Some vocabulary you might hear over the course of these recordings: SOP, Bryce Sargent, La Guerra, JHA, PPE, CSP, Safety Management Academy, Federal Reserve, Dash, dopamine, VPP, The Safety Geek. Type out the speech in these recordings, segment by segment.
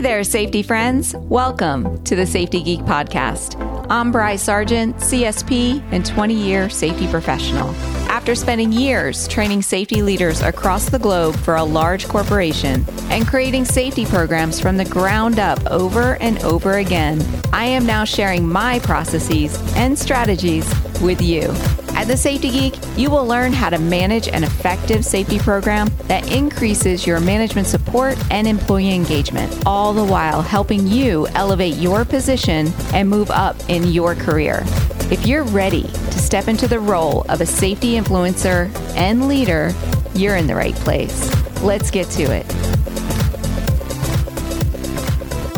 Hey there, safety friends. Welcome to the Safety Geek podcast. I'm Bryce Sargent, CSP and 20-year safety professional. After spending years training safety leaders across the globe for a large corporation and creating safety programs from the ground up over and over again, I am now sharing my processes and strategies with you. At The Safety Geek, you will learn how to manage an effective safety program that increases your management support and employee engagement, all the while helping you elevate your position and move up in your career. If you're ready to step into the role of a safety influencer and leader, you're in the right place. Let's get to it.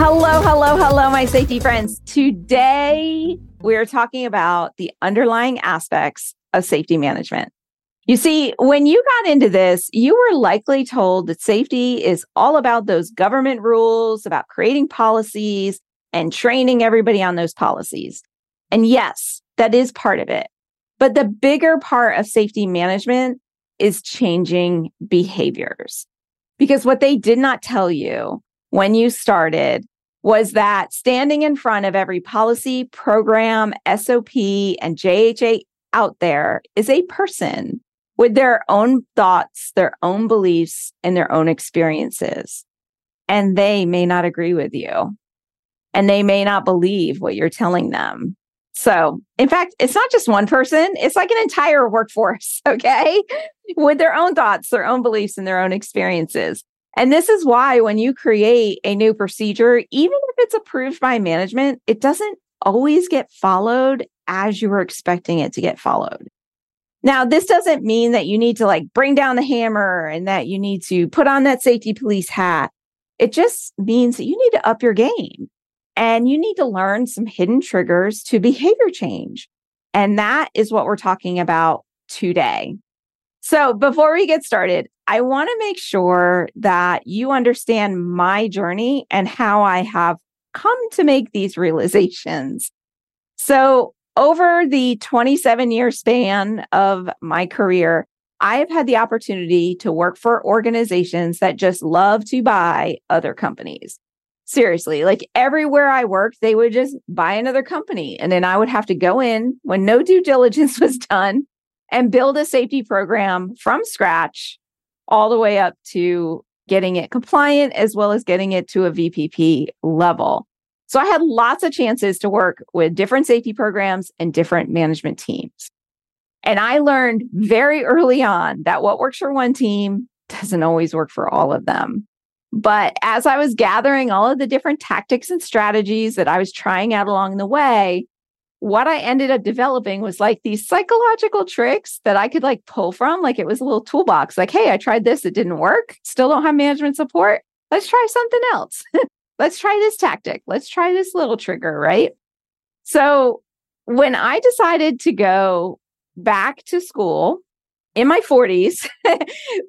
Hello, my safety friends. Today, we're talking about the underlying aspects of safety management. You see, when you got into this, you were likely told that safety is all about those government rules, about creating policies and training everybody on those policies. And yes, that is part of it. But the bigger part of safety management is changing behaviors. Because what they did not tell you when you started was that standing in front of every policy, program, SOP, and JHA out there is a person with their own thoughts, their own beliefs, and their own experiences. And they may not agree with you. And they may not believe what you're telling them. So, in fact, it's not just one person. It's like an entire workforce, okay? With their own thoughts, their own beliefs, and their own experiences. And this is why when you create a new procedure, even if it's approved by management, it doesn't always get followed as you were expecting it to get followed. Now, this doesn't mean that you need to bring down the hammer and that you need to put on that safety police hat. It just means that you need to up your game and you need to learn some hidden triggers to behavior change. And that is what we're talking about today. So before we get started, I want to make sure that you understand my journey and how I have come to make these realizations. So over the 27-year span of my career, I have had the opportunity to work for organizations that just love to buy other companies. Seriously, everywhere I worked, they would just buy another company. And then I would have to go in when no due diligence was done and build a safety program from scratch all the way up to getting it compliant as well as getting it to a VPP level. So I had lots of chances to work with different safety programs and different management teams. And I learned very early on that what works for one team doesn't always work for all of them. But as I was gathering all of the different tactics and strategies that I was trying out along the way, what I ended up developing was these psychological tricks that I could pull from. It was a little toolbox. Hey, I tried this. It didn't work. Still don't have management support. Let's try something else. Let's try this tactic. Let's try this little trigger, right? So when I decided to go back to school in my 40s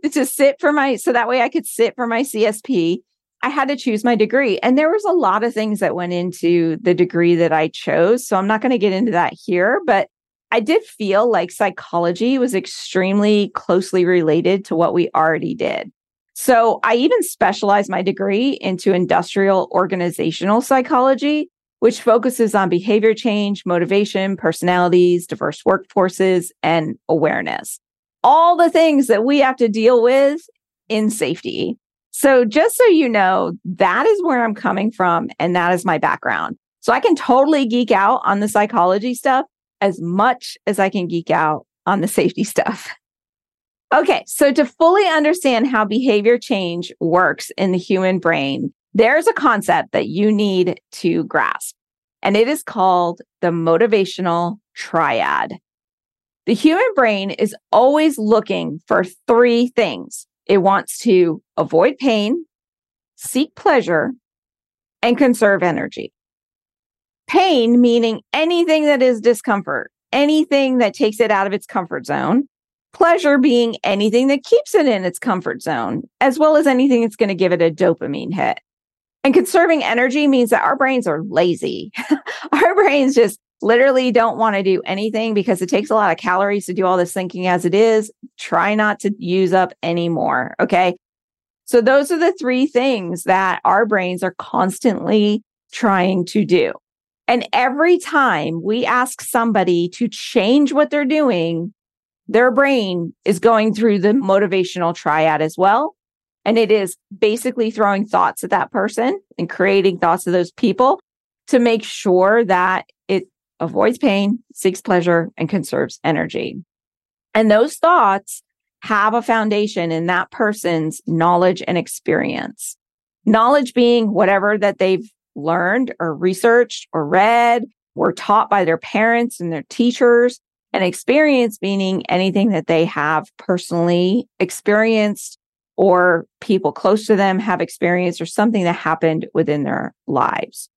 to so that way I could sit for my CSP, I had to choose my degree. And there was a lot of things that went into the degree that I chose. So I'm not going to get into that here, but I did feel like psychology was extremely closely related to what we already did. So I even specialized my degree into industrial organizational psychology, which focuses on behavior change, motivation, personalities, diverse workforces, and awareness. All the things that we have to deal with in safety. So just so you know, that is where I'm coming from and that is my background. So I can totally geek out on the psychology stuff as much as I can geek out on the safety stuff. Okay, so to fully understand how behavior change works in the human brain, there's a concept that you need to grasp, and it is called the motivational triad. The human brain is always looking for three things. It wants to avoid pain, seek pleasure, and conserve energy. Pain meaning anything that is discomfort, anything that takes it out of its comfort zone. Pleasure being anything that keeps it in its comfort zone, as well as anything that's going to give it a dopamine hit. And conserving energy means that our brains are lazy. Our brains just literally don't want to do anything because it takes a lot of calories to do all this thinking as it is. Try not to use up any more, okay? So those are the three things that our brains are constantly trying to do. And every time we ask somebody to change what they're doing, their brain is going through the motivational triad as well. And it is basically throwing thoughts at that person and creating thoughts of those people to make sure that it avoids pain, seeks pleasure, and conserves energy. And those thoughts have a foundation in that person's knowledge and experience. Knowledge being whatever that they've learned or researched or read or taught by their parents and their teachers, and experience meaning anything that they have personally experienced or people close to them have experienced or something that happened within their lives.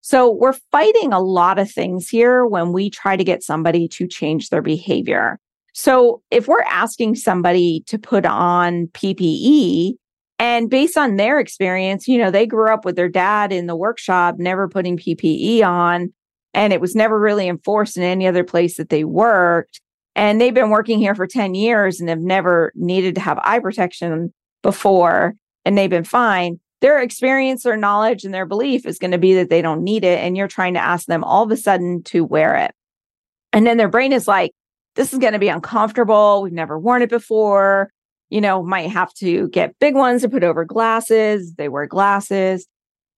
So we're fighting a lot of things here when we try to get somebody to change their behavior. So if we're asking somebody to put on PPE, and based on their experience, you know, they grew up with their dad in the workshop, never putting PPE on, and it was never really enforced in any other place that they worked. And they've been working here for 10 years and have never needed to have eye protection before, and they've been fine. Their experience, their knowledge, and their belief is going to be that they don't need it. And you're trying to ask them all of a sudden to wear it. And then their brain is like, this is going to be uncomfortable. We've never worn it before. You know, might have to get big ones to put over glasses. They wear glasses.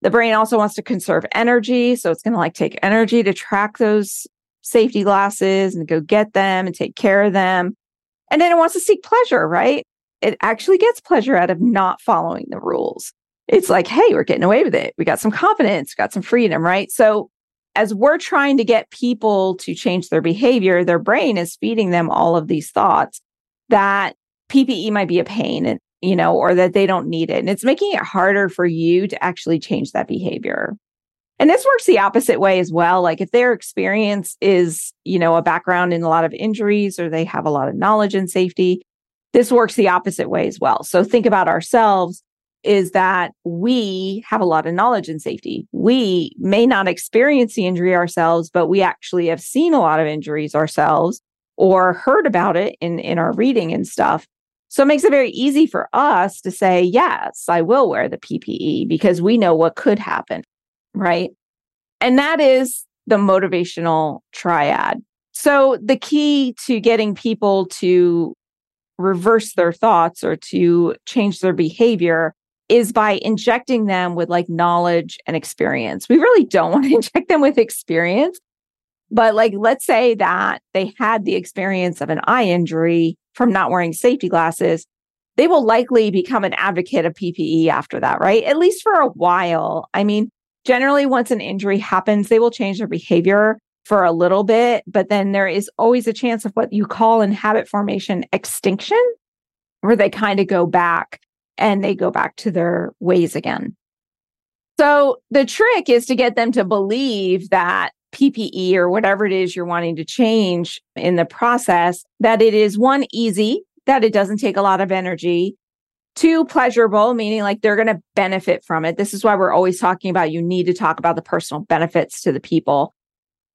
The brain also wants to conserve energy. So it's going to like take energy to track those safety glasses and go get them and take care of them. And then it wants to seek pleasure, right? It actually gets pleasure out of not following the rules. It's like, hey, we're getting away with it. We got some confidence, got some freedom, right? So as we're trying to get people to change their behavior, their brain is feeding them all of these thoughts that PPE might be a pain, and you know, or that they don't need it. And it's making it harder for you to actually change that behavior. And this works the opposite way as well. Like if their experience is, you know, a background in a lot of injuries, or they have a lot of knowledge in safety, this works the opposite way as well. So think about ourselves is that we have a lot of knowledge in safety. We may not experience the injury ourselves, but we actually have seen a lot of injuries ourselves or heard about it in our reading and stuff. So it makes it very easy for us to say, yes, I will wear the PPE because we know what could happen, right? And that is the motivational triad. So the key to getting people to reverse their thoughts or to change their behavior is by injecting them with like knowledge and experience. We really don't want to inject them with experience, but like, let's say that they had the experience of an eye injury from not wearing safety glasses, they will likely become an advocate of PPE after that, right? At least for a while. I mean, generally once an injury happens, they will change their behavior for a little bit, but then there is always a chance of what you call in habit formation extinction, where they kind of go back and they go back to their ways again. So the trick is to get them to believe that PPE or whatever it is you're wanting to change in the process, that it is one, easy, that it doesn't take a lot of energy, two, pleasurable, meaning like they're going to benefit from it. This is why we're always talking about you need to talk about the personal benefits to the people.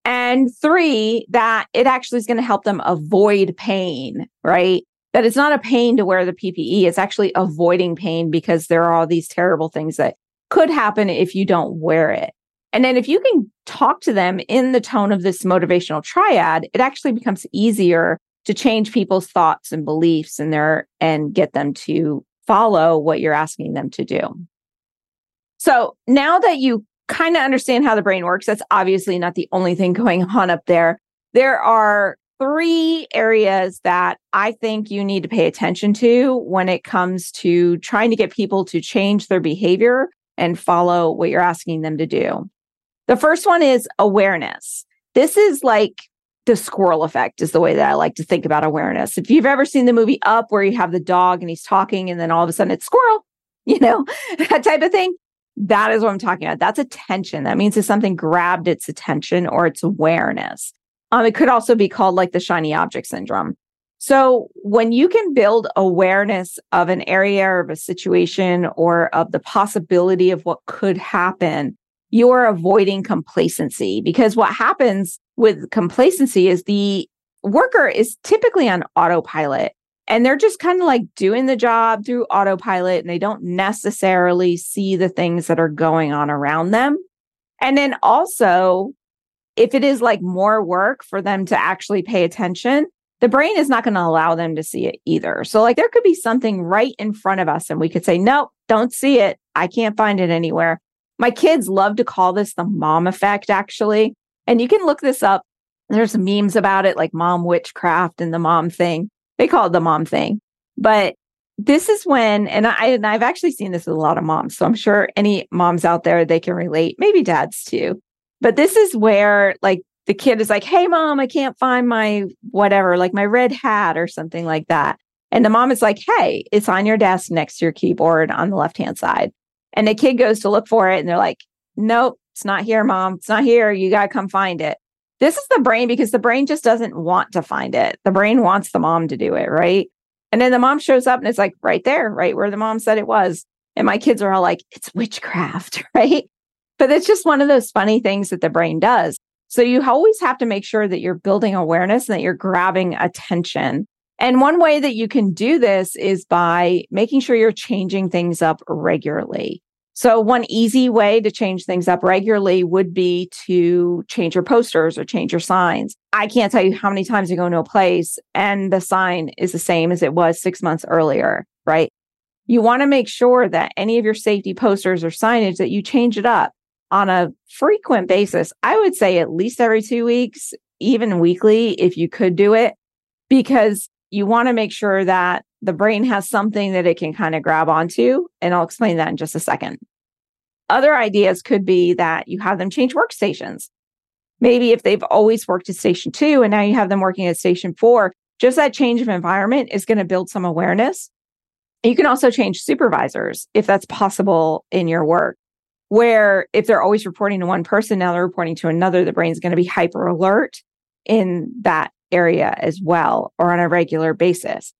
And three, that it actually is going to help them avoid pain, right? That it's not a pain to wear the PPE. It's actually avoiding pain because there are all these terrible things that could happen if you don't wear it. And then if you can talk to them in the tone of this motivational triad, it actually becomes easier to change people's thoughts and beliefs and get them to follow what you're asking them to do. So now that you kind of understand how the brain works, that's obviously not the only thing going on up there. There are three areas that I think you need to pay attention to when it comes to trying to get people to change their behavior and follow what you're asking them to do. The first one is awareness. This is like the squirrel effect is the way that I like to think about awareness. If you've ever seen the movie Up, where you have the dog and he's talking and then all of a sudden it's squirrel, you know, that type of thing. That is what I'm talking about. That's attention. That means it's something grabbed its attention or its awareness. It could also be called like the shiny object syndrome. So when you can build awareness of an area or of a situation or of the possibility of what could happen, you're avoiding complacency, because what happens with complacency is the worker is typically on autopilot. And they're just kind of like doing the job through autopilot, and they don't necessarily see the things that are going on around them. And then also, if it is like more work for them to actually pay attention, the brain is not going to allow them to see it either. So like there could be something right in front of us and we could say, no, don't see it. I can't find it anywhere. My kids love to call this the mom effect, actually. And you can look this up. There's memes about it, like mom witchcraft and the mom thing. They call it the mom thing. But this is when, and I've actually seen this with a lot of moms. So I'm sure any moms out there, they can relate, maybe dads too. But this is where like the kid is like, hey, mom, I can't find my whatever, like my red hat or something like that. And the mom is like, hey, it's on your desk next to your keyboard on the left-hand side. And the kid goes to look for it. And they're like, nope, it's not here, mom. It's not here. You got to come find it. This is the brain, because the brain just doesn't want to find it. The brain wants the mom to do it, right? And then the mom shows up and it's like right there, right where the mom said it was. And my kids are all like, it's witchcraft, right? But it's just one of those funny things that the brain does. So you always have to make sure that you're building awareness and that you're grabbing attention. And one way that you can do this is by making sure you're changing things up regularly. So one easy way to change things up regularly would be to change your posters or change your signs. I can't tell you how many times I go into a place and the sign is the same as it was 6 months earlier, right? You want to make sure that any of your safety posters or signage, that you change it up on a frequent basis. I would say at least every 2 weeks, even weekly, if you could do it, because you want to make sure that the brain has something that it can kind of grab onto. And I'll explain that in just a second. Other ideas could be that you have them change workstations. Maybe if they've always worked at station 2 and now you have them working at station 4, just that change of environment is going to build some awareness. You can also change supervisors if that's possible in your work, where if they're always reporting to one person, now they're reporting to another, the brain's going to be hyper alert in that area as well, or on a regular basis.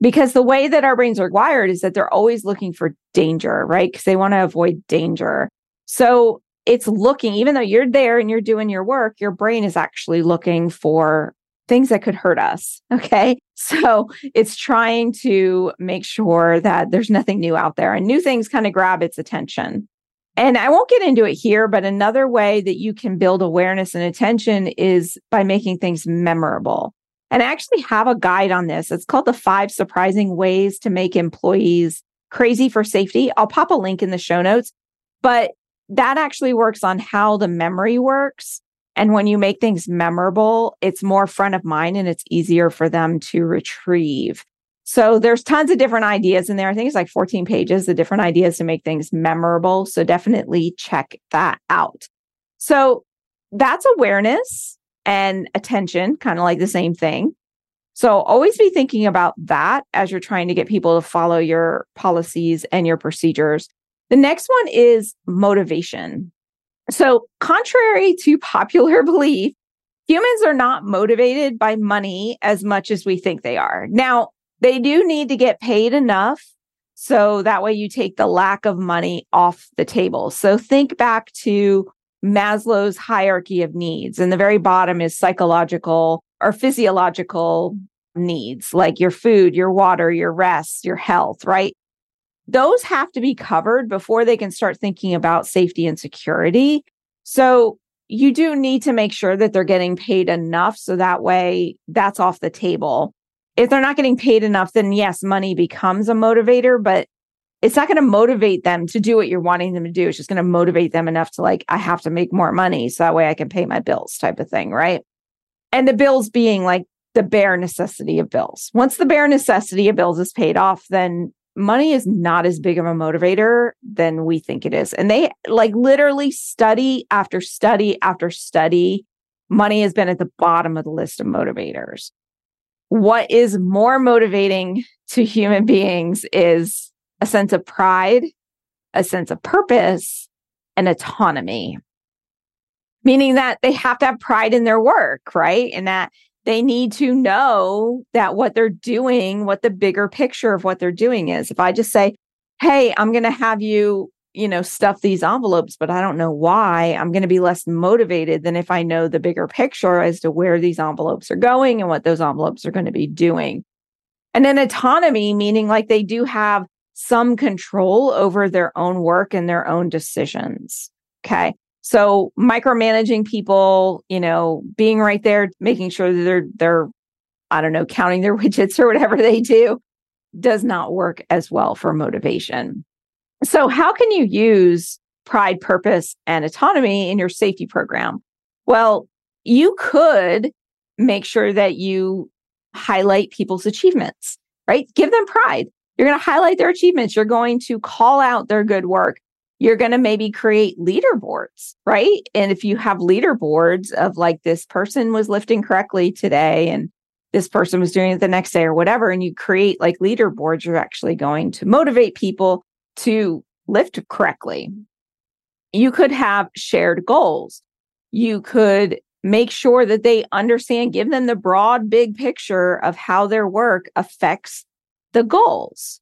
Because the way that our brains are wired is that they're always looking for danger, right? Because they want to avoid danger. So it's looking, even though you're there and you're doing your work, your brain is actually looking for things that could hurt us, okay? So it's trying to make sure that there's nothing new out there, and new things kind of grab its attention. And I won't get into it here, but another way that you can build awareness and attention is by making things memorable. And I actually have a guide on this. It's called The 5 Surprising Ways to Make Employees Crazy for Safety. I'll pop a link in the show notes, but that actually works on how the memory works. And when you make things memorable, it's more front of mind and it's easier for them to retrieve. So there's tons of different ideas in there. I think it's like 14 pages, the different ideas to make things memorable. So definitely check that out. So that's awareness and attention, kind of like the same thing. So always be thinking about that as you're trying to get people to follow your policies and your procedures. The next one is motivation. So contrary to popular belief, humans are not motivated by money as much as we think they are. Now, they do need to get paid enough, so that way you take the lack of money off the table. So think back to Maslow's hierarchy of needs, and the very bottom is psychological or physiological needs, like your food, your water, your rest, your health, right? Those have to be covered before they can start thinking about safety and security. So you do need to make sure that they're getting paid enough, so that way that's off the table. If they're not getting paid enough, then yes, money becomes a motivator, but it's not going to motivate them to do what you're wanting them to do. It's just going to motivate them enough to like, I have to make more money so that way I can pay my bills type of thing, right? And the bills being like the bare necessity of bills. Once the bare necessity of bills is paid off, then money is not as big of a motivator than we think it is. And they like literally study after study after study, money has been at the bottom of the list of motivators. What is more motivating to human beings is a sense of pride, a sense of purpose, and autonomy. Meaning that they have to have pride in their work, right? And that they need to know that what they're doing, what the bigger picture of what they're doing is. If I just say, hey, I'm going to have you, stuff these envelopes, but I don't know why, I'm going to be less motivated than if I know the bigger picture as to where these envelopes are going and what those envelopes are going to be doing. And then autonomy, meaning like they do have some control over their own work and their own decisions. Okay. So micromanaging people, you know, being right there, making sure that they're I don't know, counting their widgets or whatever they do does not work as well for motivation. So how can you use pride, purpose, and autonomy in your safety program? Well, you could make sure that you highlight people's achievements, right? Give them pride. You're going to highlight their achievements. You're going to call out their good work. You're going to maybe create leaderboards, right? And if you have leaderboards of like, this person was lifting correctly today and this person was doing it the next day or whatever, and you create like leaderboards, you're actually going to motivate people to lift correctly. You could have shared goals. You could make sure that they understand, give them the broad, big picture of how their work affects the goals.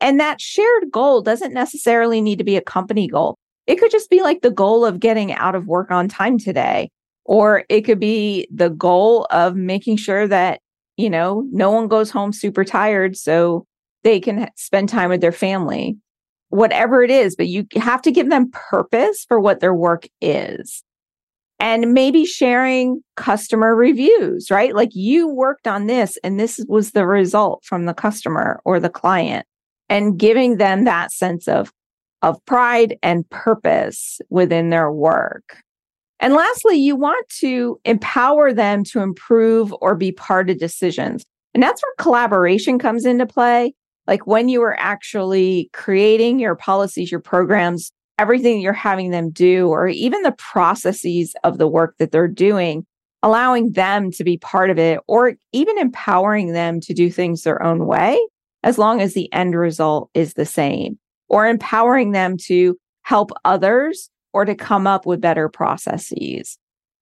And that shared goal doesn't necessarily need to be a company goal. It could just be like the goal of getting out of work on time today. Or it could be the goal of making sure that, you know, no one goes home super tired so they can spend time with their family, whatever it is. But you have to give them purpose for what their work is. And maybe sharing customer reviews, right? Like, you worked on this and this was the result from the customer or the client, and giving them that sense of pride and purpose within their work. And lastly, you want to empower them to improve or be part of decisions. And that's where collaboration comes into play. Like, when you are actually creating your policies, your programs, everything you're having them do, or even the processes of the work that they're doing, allowing them to be part of it, or even empowering them to do things their own way, as long as the end result is the same, or empowering them to help others or to come up with better processes.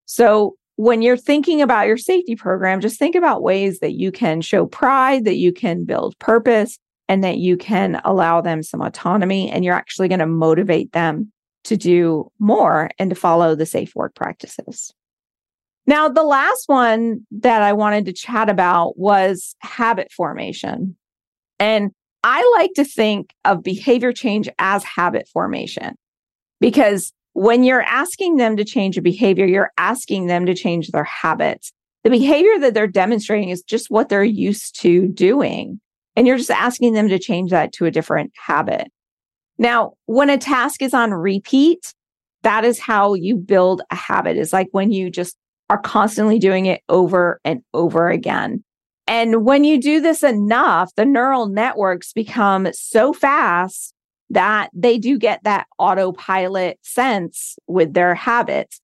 So when you're thinking about your safety program, just think about ways that you can show pride, that you can build purpose, and that you can allow them some autonomy, and you're actually going to motivate them to do more and to follow the safe work practices. Now, the last one that I wanted to chat about was habit formation. And I like to think of behavior change as habit formation, because when you're asking them to change a behavior, you're asking them to change their habits. The behavior that they're demonstrating is just what they're used to doing. And you're just asking them to change that to a different habit. Now, when a task is on repeat, that is how you build a habit. It's like when you just are constantly doing it over and over again. And when you do this enough, the neural networks become so fast that they do get that autopilot sense with their habits.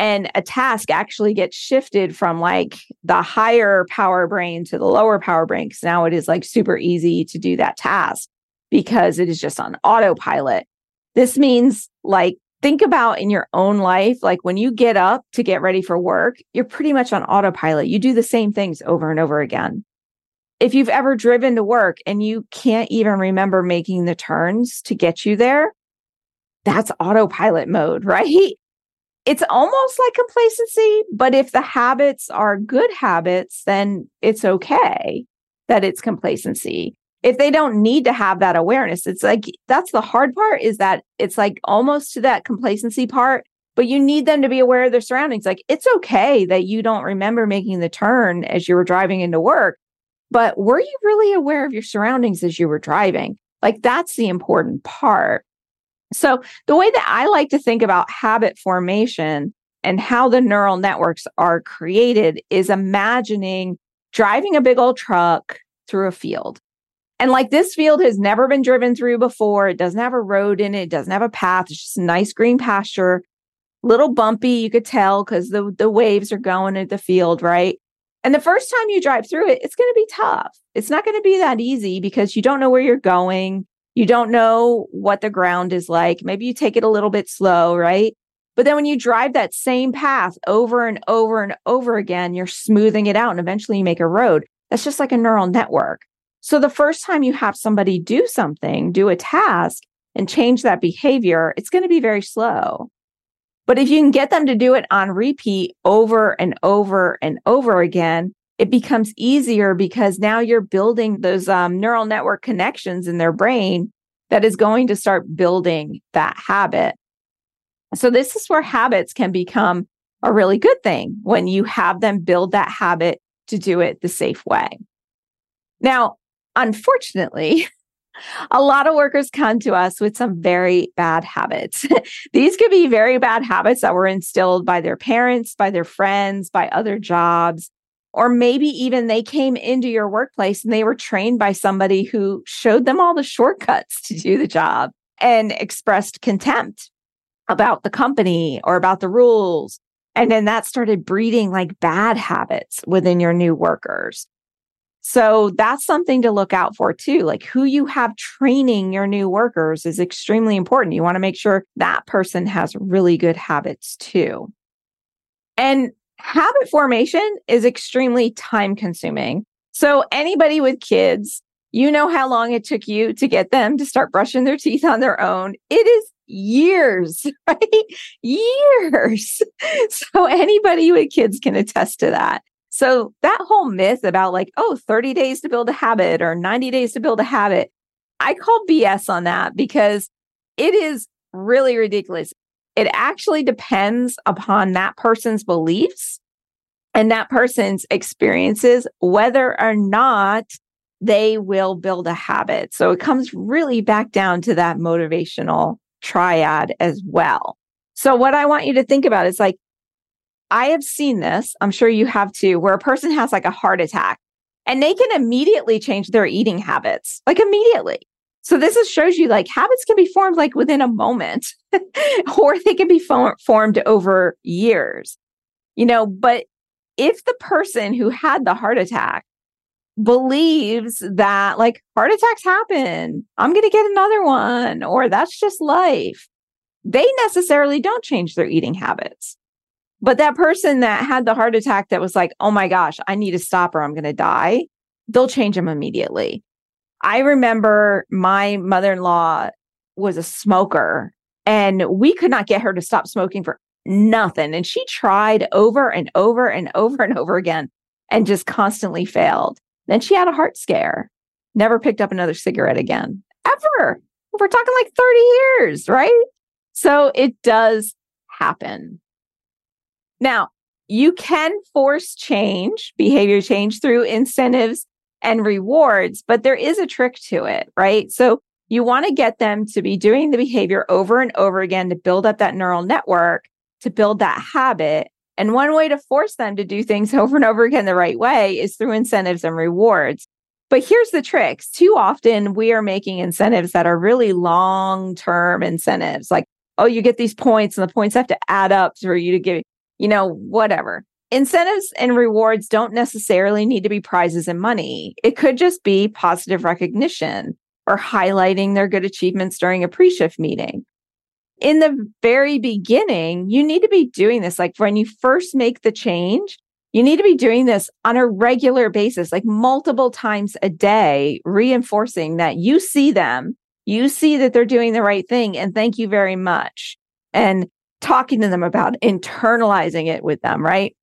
And a task actually gets shifted from like the higher power brain to the lower power brain, because now it is like super easy to do that task because it is just on autopilot. This means, like, think about in your own life, like when you get up to get ready for work, you're pretty much on autopilot. You do the same things over and over again. If you've ever driven to work and you can't even remember making the turns to get you there, that's autopilot mode, right? It's almost like complacency, but if the habits are good habits, then it's okay that it's complacency. If they don't need to have that awareness, it's like, that's the hard part, is that it's like almost to that complacency part, but you need them to be aware of their surroundings. Like, it's okay that you don't remember making the turn as you were driving into work. But were you really aware of your surroundings as you were driving? Like, that's the important part. So the way that I like to think about habit formation and how the neural networks are created is imagining driving a big old truck through a field. And like, this field has never been driven through before. It doesn't have a road in it. It doesn't have a path. It's just nice green pasture, little bumpy. You could tell because the waves are going at the field, right? And the first time you drive through it, it's going to be tough. It's not going to be that easy because you don't know where you're going. You don't know what the ground is like. Maybe you take it a little bit slow, right? But then when you drive that same path over and over and over again, you're smoothing it out and eventually you make a road. That's just like a neural network. So the first time you have somebody do something, do a task and change that behavior, it's going to be very slow. But if you can get them to do it on repeat over and over and over again, it becomes easier because now you're building those neural network connections in their brain that is going to start building that habit. So this is where habits can become a really good thing when you have them build that habit to do it the safe way. Now, unfortunately, a lot of workers come to us with some very bad habits. These could be very bad habits that were instilled by their parents, by their friends, by other jobs, or maybe even they came into your workplace and they were trained by somebody who showed them all the shortcuts to do the job and expressed contempt about the company or about the rules. And then that started breeding like bad habits within your new workers. So that's something to look out for too. Like who you have training your new workers is extremely important. You want to make sure that person has really good habits too. And habit formation is extremely time consuming. So anybody with kids, you know how long it took you to get them to start brushing their teeth on their own. It is years, right? Years. So anybody with kids can attest to that. So that whole myth about like, oh, 30 days to build a habit or 90 days to build a habit, I call BS on that because it is really ridiculous. It actually depends upon that person's beliefs and that person's experiences, whether or not they will build a habit. So it comes really back down to that motivational triad as well. So what I want you to think about is like, I have seen this, I'm sure you have too, where a person has like a heart attack and they can immediately change their eating habits, like immediately. So this is, shows you like habits can be formed like within a moment or they can be formed over years, you know, but if the person who had the heart attack believes that like heart attacks happen, I'm going to get another one, or that's just life, they necessarily don't change their eating habits. But that person that had the heart attack that was like, oh my gosh, I need to stop or I'm going to die, they'll change them immediately. I remember my mother-in-law was a smoker and we could not get her to stop smoking for nothing. And she tried over and over and over and over again and just constantly failed. Then she had a heart scare, never picked up another cigarette again, ever. We're talking like 30 years, right? So it does happen. Now, you can force change, behavior change through incentives and rewards, but there is a trick to it, right? So you want to get them to be doing the behavior over and over again to build up that neural network, to build that habit. And one way to force them to do things over and over again the right way is through incentives and rewards. But here's the trick. Too often we are making incentives that are really long-term incentives, like, oh, you get these points and the points have to add up for you to give, you know, whatever. Incentives and rewards don't necessarily need to be prizes and money. It could just be positive recognition or highlighting their good achievements during a pre-shift meeting. In the very beginning, you need to be doing this. Like when you first make the change, you need to be doing this on a regular basis, like multiple times a day, reinforcing that you see them, you see that they're doing the right thing, and thank you very much. And talking to them about internalizing it with them, right?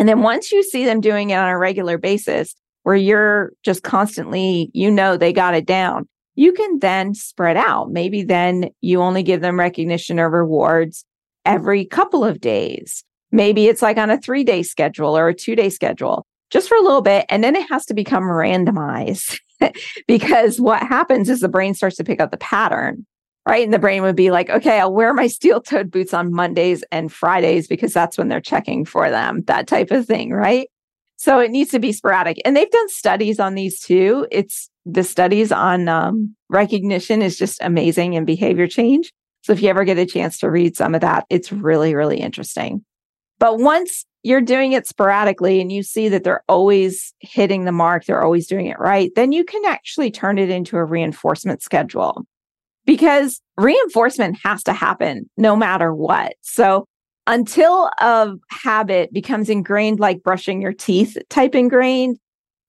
And then once you see them doing it on a regular basis, where you're just constantly, you know, they got it down, you can then spread out. Maybe then you only give them recognition or rewards every couple of days. Maybe it's like on a 3-day schedule or a 2-day schedule, just for a little bit. And then it has to become randomized because what happens is the brain starts to pick up the pattern, right? And the brain would be like, okay, I'll wear my steel-toed boots on Mondays and Fridays because that's when they're checking for them, that type of thing, right? So it needs to be sporadic. And they've done studies on these too. It's the studies on recognition is just amazing and behavior change. So if you ever get a chance to read some of that, it's really, really interesting. But once you're doing it sporadically and you see that they're always hitting the mark, they're always doing it right, then you can actually turn it into a reinforcement schedule. Because reinforcement has to happen no matter what. So until a habit becomes ingrained, like brushing your teeth type ingrained,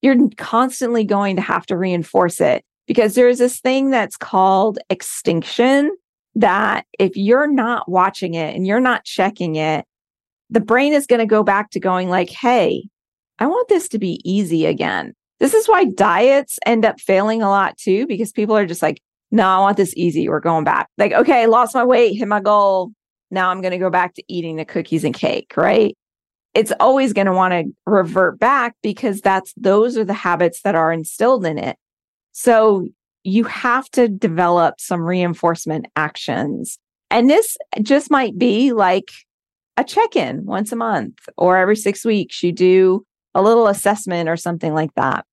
you're constantly going to have to reinforce it because there's this thing that's called extinction that if you're not watching it and you're not checking it, the brain is going to go back to going like, hey, I want this to be easy again. This is why diets end up failing a lot too, because people are just like, no, I want this easy. We're going back. Like, okay, I lost my weight, hit my goal. Now I'm going to go back to eating the cookies and cake, right? It's always going to want to revert back because those are the habits that are instilled in it. So you have to develop some reinforcement actions. And this just might be like a check-in once a month or every 6 weeks, you do a little assessment or something like that.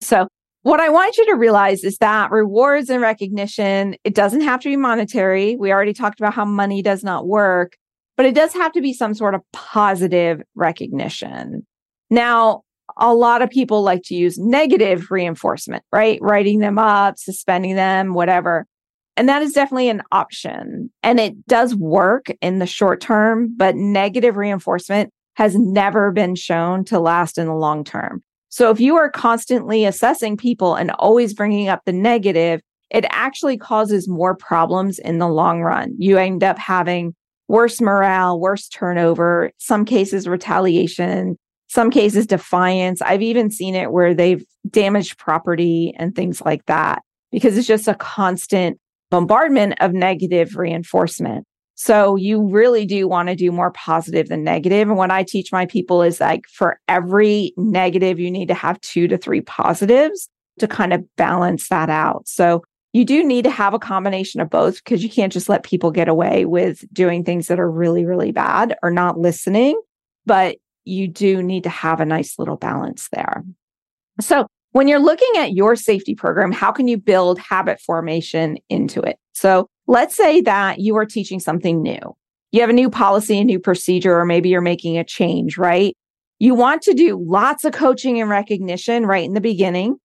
So what I want you to realize is that rewards and recognition, it doesn't have to be monetary. We already talked about how money does not work, but it does have to be some sort of positive recognition. Now, a lot of people like to use negative reinforcement, right? Writing them up, suspending them, whatever. And that is definitely an option. And it does work in the short term, but negative reinforcement has never been shown to last in the long term. So if you are constantly assessing people and always bringing up the negative, it actually causes more problems in the long run. You end up having worse morale, worse turnover, some cases retaliation, some cases defiance. I've even seen it where they've damaged property and things like that, because it's just a constant bombardment of negative reinforcement. So you really do want to do more positive than negative. And what I teach my people is like for every negative, you need to have 2 to 3 positives to kind of balance that out. So you do need to have a combination of both, because you can't just let people get away with doing things that are really, really bad or not listening, but you do need to have a nice little balance there. So when you're looking at your safety program, how can you build habit formation into it? So let's say that you are teaching something new. You have a new policy, a new procedure, or maybe you're making a change, right? You want to do lots of coaching and recognition right in the beginning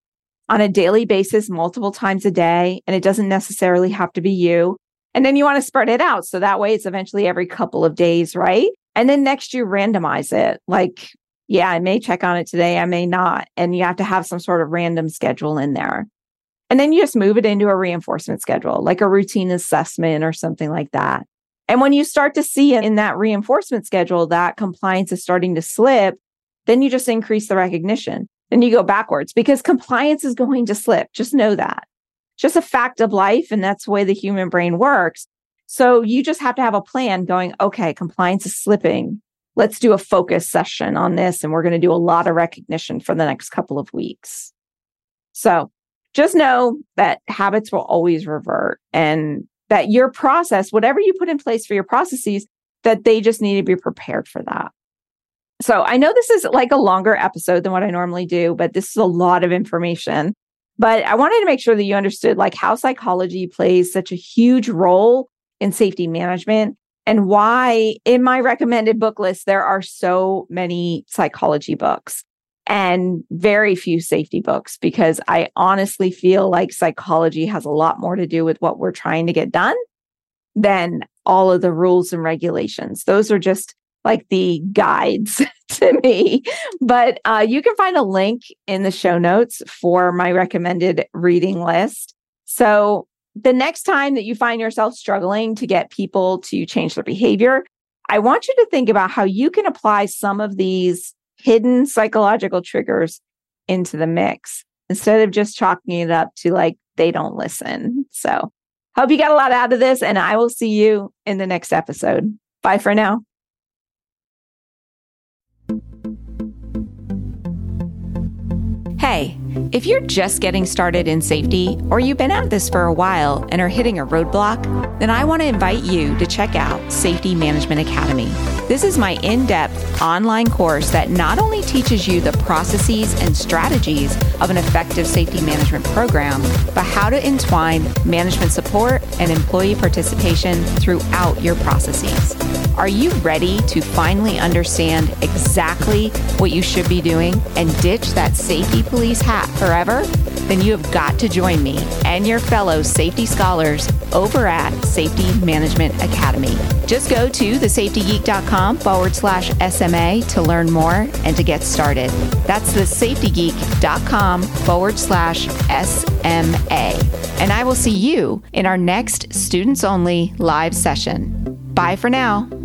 on a daily basis, multiple times a day, and it doesn't necessarily have to be you. And then you want to spread it out. So that way it's eventually every couple of days, right? And then next you randomize it. Like, yeah, I may check on it today, I may not. And you have to have some sort of random schedule in there. And then you just move it into a reinforcement schedule, like a routine assessment or something like that. And when you start to see in that reinforcement schedule that compliance is starting to slip, then you just increase the recognition. Then you go backwards, because compliance is going to slip. Just know that. Just a fact of life. And that's the way the human brain works. So you just have to have a plan going, okay, compliance is slipping. Let's do a focus session on this. And we're going to do a lot of recognition for the next couple of weeks. So just know that habits will always revert, and that your process, whatever you put in place for your processes, that they just need to be prepared for that. So I know this is like a longer episode than what I normally do, but this is a lot of information. But I wanted to make sure that you understood like how psychology plays such a huge role in safety management, and why in my recommended book list, there are so many psychology books and very few safety books, because I honestly feel like psychology has a lot more to do with what we're trying to get done than all of the rules and regulations. Those are just like the guides to me. But you can find a link in the show notes for my recommended reading list. So the next time that you find yourself struggling to get people to change their behavior, I want you to think about how you can apply some of these hidden psychological triggers into the mix instead of just chalking it up to like, they don't listen. So hope you got a lot out of this, and I will see you in the next episode. Bye for now. Hey, if you're just getting started in safety, or you've been at this for a while and are hitting a roadblock, then I want to invite you to check out Safety Management Academy. This is my in-depth online course that not only teaches you the processes and strategies of an effective safety management program, but how to entwine management support and employee participation throughout your processes. Are you ready to finally understand exactly what you should be doing and ditch that safety police hat forever? Then you have got to join me and your fellow safety scholars over at Safety Management Academy. Just go to thesafetygeek.com/SMA to learn more and to get started. That's thesafetygeek.com/SMA. And I will see you in our next students-only live session. Bye for now.